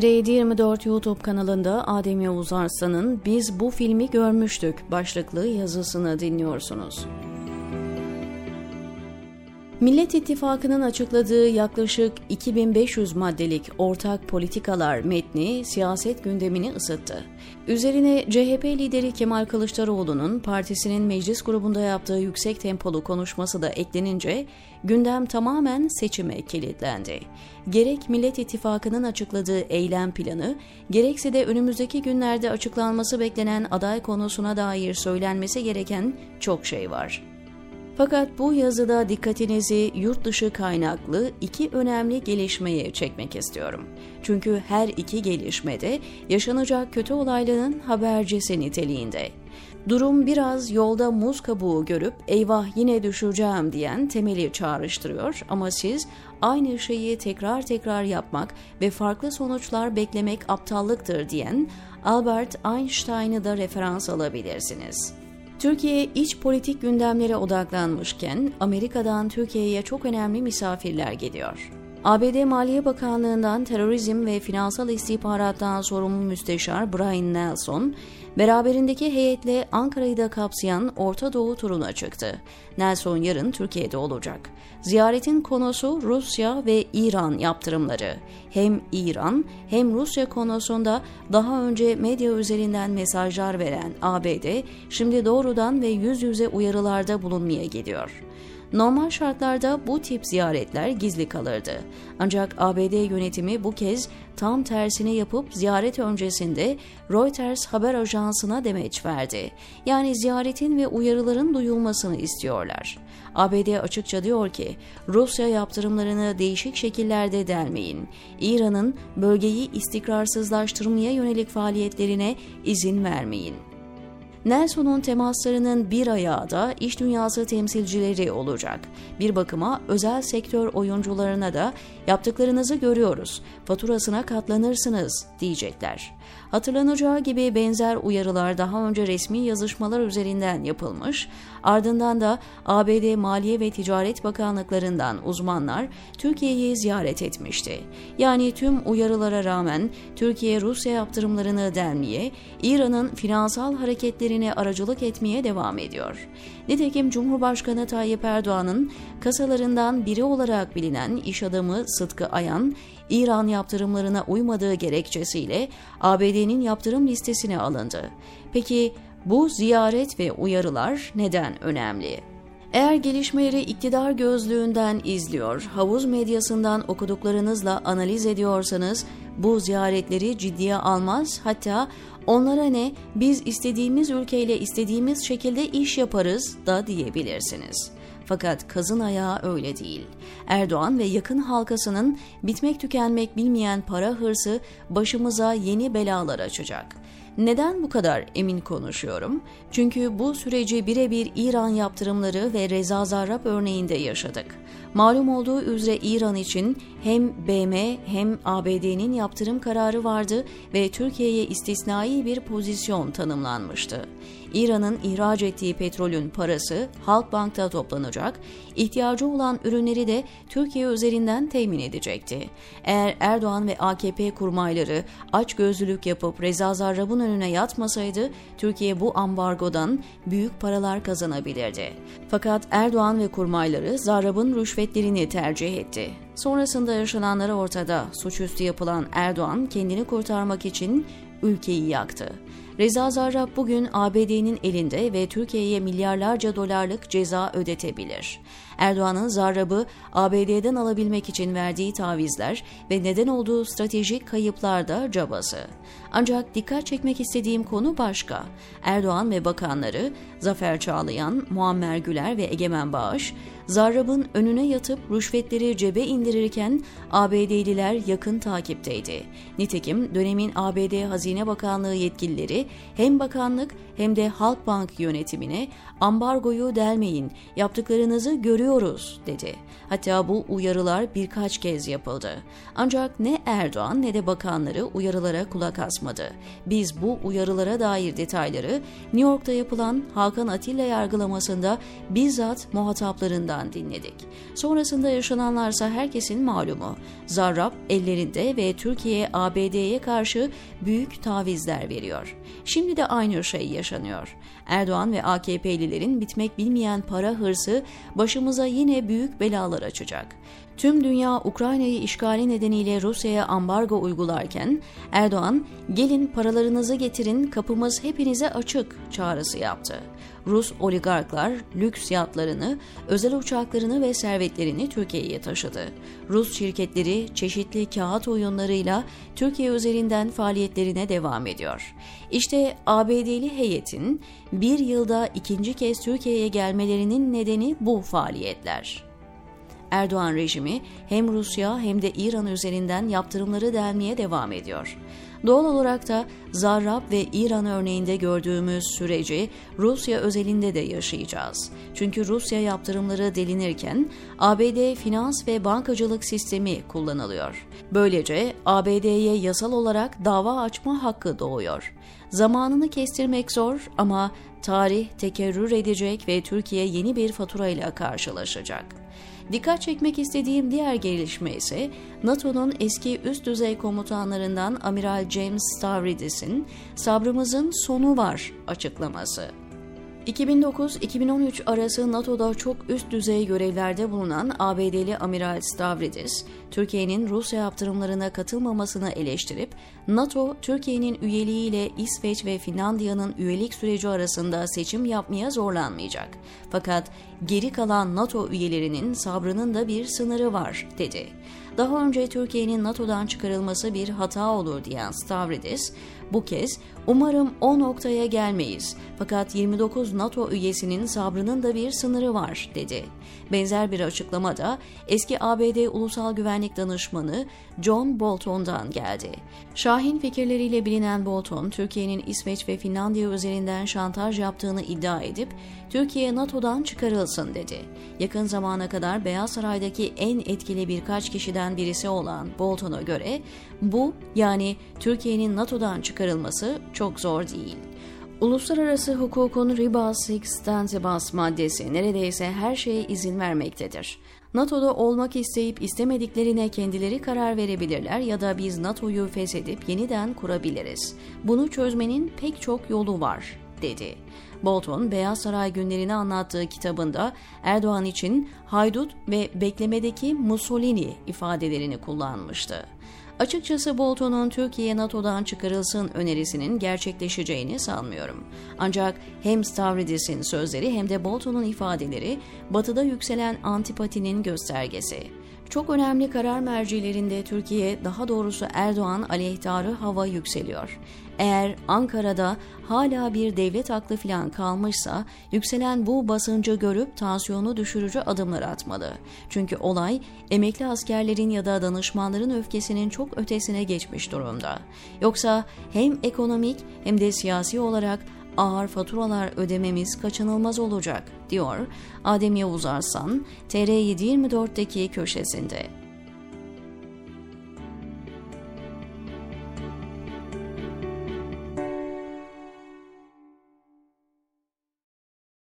TRT 24 YouTube kanalında Adem Yavuzarslan'ın "Biz Bu Filmi Görmüştük" başlıklı yazısını dinliyorsunuz. Millet İttifakı'nın açıkladığı yaklaşık 2500 maddelik ortak politikalar metni siyaset gündemini ısıttı. Üzerine CHP lideri Kemal Kılıçdaroğlu'nun partisinin meclis grubunda yaptığı yüksek tempolu konuşması da eklenince gündem tamamen seçime kilitlendi. Gerek Millet İttifakı'nın açıkladığı eylem planı, gerekse de önümüzdeki günlerde açıklanması beklenen aday konusuna dair söylenmesi gereken çok şey var. Fakat bu yazıda dikkatinizi yurt dışı kaynaklı iki önemli gelişmeye çekmek istiyorum. Çünkü her iki gelişmede yaşanacak kötü olayların habercisi niteliğinde. Durum biraz yolda muz kabuğu görüp eyvah yine düşeceğim diyen Temel'i çağrıştırıyor ama siz aynı şeyi tekrar tekrar yapmak ve farklı sonuçlar beklemek aptallıktır diyen Albert Einstein'ı da referans alabilirsiniz. Türkiye iç politik gündemlere odaklanmışken Amerika'dan Türkiye'ye çok önemli misafirler geliyor. ABD Maliye Bakanlığı'ndan terörizm ve finansal istihbarattan sorumlu müsteşar Brian Nelson, beraberindeki heyetle Ankara'yı da kapsayan Orta Doğu turuna çıktı. Nelson yarın Türkiye'de olacak. Ziyaretin konusu Rusya ve İran yaptırımları. Hem İran hem Rusya konusunda daha önce medya üzerinden mesajlar veren ABD, şimdi doğrudan ve yüz yüze uyarılarda bulunmaya gidiyor. Normal şartlarda bu tip ziyaretler gizli kalırdı. Ancak ABD yönetimi bu kez tam tersini yapıp ziyaret öncesinde Reuters haber ajansına demeç verdi. Yani ziyaretin ve uyarıların duyulmasını istiyorlar. ABD açıkça diyor ki, Rusya yaptırımlarını değişik şekillerde delmeyin. İran'ın bölgeyi istikrarsızlaştırmaya yönelik faaliyetlerine izin vermeyin. Nelson'un temaslarının bir ayağı da iş dünyası temsilcileri olacak. Bir bakıma özel sektör oyuncularına da yaptıklarınızı görüyoruz, faturasına katlanırsınız diyecekler. Hatırlanacağı gibi benzer uyarılar daha önce resmi yazışmalar üzerinden yapılmış, ardından da ABD Maliye ve Ticaret Bakanlıklarından uzmanlar Türkiye'yi ziyaret etmişti. Yani tüm uyarılara rağmen Türkiye Rusya yaptırımlarını delmeye, İran'ın finansal hareketleri aracılık etmeye devam ediyor. Nitekim Cumhurbaşkanı Tayyip Erdoğan'ın kasalarından biri olarak bilinen iş adamı Sıtkı Ayan, İran yaptırımlarına uymadığı gerekçesiyle ABD'nin yaptırım listesine alındı. Peki bu ziyaret ve uyarılar neden önemli? Eğer gelişmeleri iktidar gözlüğünden izliyor, havuz medyasından okuduklarınızla analiz ediyorsanız bu ziyaretleri ciddiye almaz, hatta onlara ne, biz istediğimiz ülkeyle istediğimiz şekilde iş yaparız da diyebilirsiniz. Fakat kazın ayağı öyle değil. Erdoğan ve yakın halkasının bitmek tükenmek bilmeyen para hırsı başımıza yeni belalar açacak. Neden bu kadar emin konuşuyorum? Çünkü bu süreci birebir İran yaptırımları ve Reza Zarrab örneğinde yaşadık. Malum olduğu üzere İran için hem BM hem ABD'nin yaptırım kararı vardı ve Türkiye'ye istisnai bir pozisyon tanımlanmıştı. İran'ın ihraç ettiği petrolün parası Halkbank'ta toplanacak, ihtiyacı olan ürünleri de Türkiye üzerinden temin edecekti. Eğer Erdoğan ve AKP kurmayları açgözlülük yapıp Reza Zarrab'ın önüne yatmasaydı, Türkiye bu ambargodan büyük paralar kazanabilirdi. Fakat Erdoğan ve kurmayları Zarrab'ın rüşvetlerini tercih etti. Sonrasında yaşananlar ortada. Suçüstü yapılan Erdoğan kendini kurtarmak için ülkeyi yaktı. Reza Zarrab bugün ABD'nin elinde ve Türkiye'ye milyarlarca dolarlık ceza ödetebilir. Erdoğan'ın Zarrab'ı ABD'den alabilmek için verdiği tavizler ve neden olduğu stratejik kayıplar da cabası. Ancak dikkat çekmek istediğim konu başka. Erdoğan ve bakanları Zafer Çağlayan, Muammer Güler ve Egemen Bağış, Zarrab'ın önüne yatıp rüşvetleri cebe indirirken ABD'liler yakın takipteydi. Nitekim dönemin ABD Hazine Bakanlığı yetkilileri hem bakanlık hem de Halkbank yönetimine ambargoyu delmeyin, yaptıklarınızı görüyorsunuz uyarıyoruz dedi. Hatta bu uyarılar birkaç kez yapıldı. Ancak ne Erdoğan ne de bakanları uyarılara kulak asmadı. Biz bu uyarılara dair detayları New York'ta yapılan Hakan Atilla yargılamasında bizzat muhataplarından dinledik. Sonrasında yaşananlarsa herkesin malumu. Zarrab ellerinde ve Türkiye ABD'ye karşı büyük tavizler veriyor. Şimdi de aynı şey yaşanıyor. Erdoğan ve AKP'lilerin bitmek bilmeyen para hırsı başımıza yine büyük belalar açacak. Tüm dünya Ukrayna'yı işgali nedeniyle Rusya'ya ambargo uygularken Erdoğan, "Gelin paralarınızı getirin, kapımız hepinize açık." çağrısı yaptı. Rus oligarklar lüks yatlarını, özel uçaklarını ve servetlerini Türkiye'ye taşıdı. Rus şirketleri çeşitli kağıt oyunlarıyla Türkiye üzerinden faaliyetlerine devam ediyor. İşte ABD'li heyetin bir yılda ikinci kez Türkiye'ye gelmelerinin nedeni bu faaliyetler. Erdoğan rejimi hem Rusya hem de İran üzerinden yaptırımları delmeye devam ediyor. Doğal olarak da Zarrab ve İran örneğinde gördüğümüz süreci Rusya özelinde de yaşayacağız. Çünkü Rusya yaptırımları delinirken ABD finans ve bankacılık sistemi kullanılıyor. Böylece ABD'ye yasal olarak dava açma hakkı doğuyor. Zamanını kestirmek zor ama tarih tekerrür edecek ve Türkiye yeni bir faturayla karşılaşacak. Dikkat çekmek istediğim diğer gelişme ise NATO'nun eski üst düzey komutanlarından Amiral James Stavridis'in "Sabrımızın sonu var" açıklaması. 2009-2013 arası NATO'da çok üst düzey görevlerde bulunan ABD'li Amiral Stavridis, Türkiye'nin Rusya yaptırımlarına katılmamasını eleştirip, NATO, Türkiye'nin üyeliğiyle İsveç ve Finlandiya'nın üyelik süreci arasında seçim yapmaya zorlanmayacak. Fakat geri kalan NATO üyelerinin sabrının da bir sınırı var, dedi. Daha önce Türkiye'nin NATO'dan çıkarılması bir hata olur diyen Stavridis, bu kez "Umarım o noktaya gelmeyiz. Fakat 29 NATO üyesinin sabrının da bir sınırı var." dedi. Benzer bir açıklama da eski ABD Ulusal Güvenlik Danışmanı John Bolton'dan geldi. Şahin fikirleriyle bilinen Bolton, Türkiye'nin İsveç ve Finlandiya üzerinden şantaj yaptığını iddia edip "Türkiye NATO'dan çıkarılsın." dedi. Yakın zamana kadar Beyaz Saray'daki en etkili birkaç kişiden birisi olan Bolton'a göre bu, yani Türkiye'nin NATO'dan çıkarılması çok zor değil. Uluslararası hukukun Riba Sixtantibus maddesi neredeyse her şeye izin vermektedir. NATO'da olmak isteyip istemediklerine kendileri karar verebilirler ya da biz NATO'yu feshedip yeniden kurabiliriz. Bunu çözmenin pek çok yolu var, dedi. Bolton, Beyaz Saray günlerini anlattığı kitabında Erdoğan için "haydut" ve "beklemedeki Mussolini" ifadelerini kullanmıştı. Açıkçası Bolton'un Türkiye NATO'dan çıkarılsın önerisinin gerçekleşeceğini sanmıyorum. Ancak hem Stavridis'in sözleri hem de Bolton'un ifadeleri Batı'da yükselen antipatinin göstergesi. Çok önemli karar mercilerinde Türkiye, daha doğrusu Erdoğan aleyhtarı hava yükseliyor. Eğer Ankara'da hala bir devlet aklı filan kalmışsa yükselen bu basıncı görüp tansiyonu düşürücü adımlar atmalı. Çünkü olay emekli askerlerin ya da danışmanların öfkesinin çok ötesine geçmiş durumda. Yoksa hem ekonomik hem de siyasi olarak ağır faturalar ödememiz kaçınılmaz olacak, diyor Adem Yavuzarslan, TRT 24'teki köşesinde.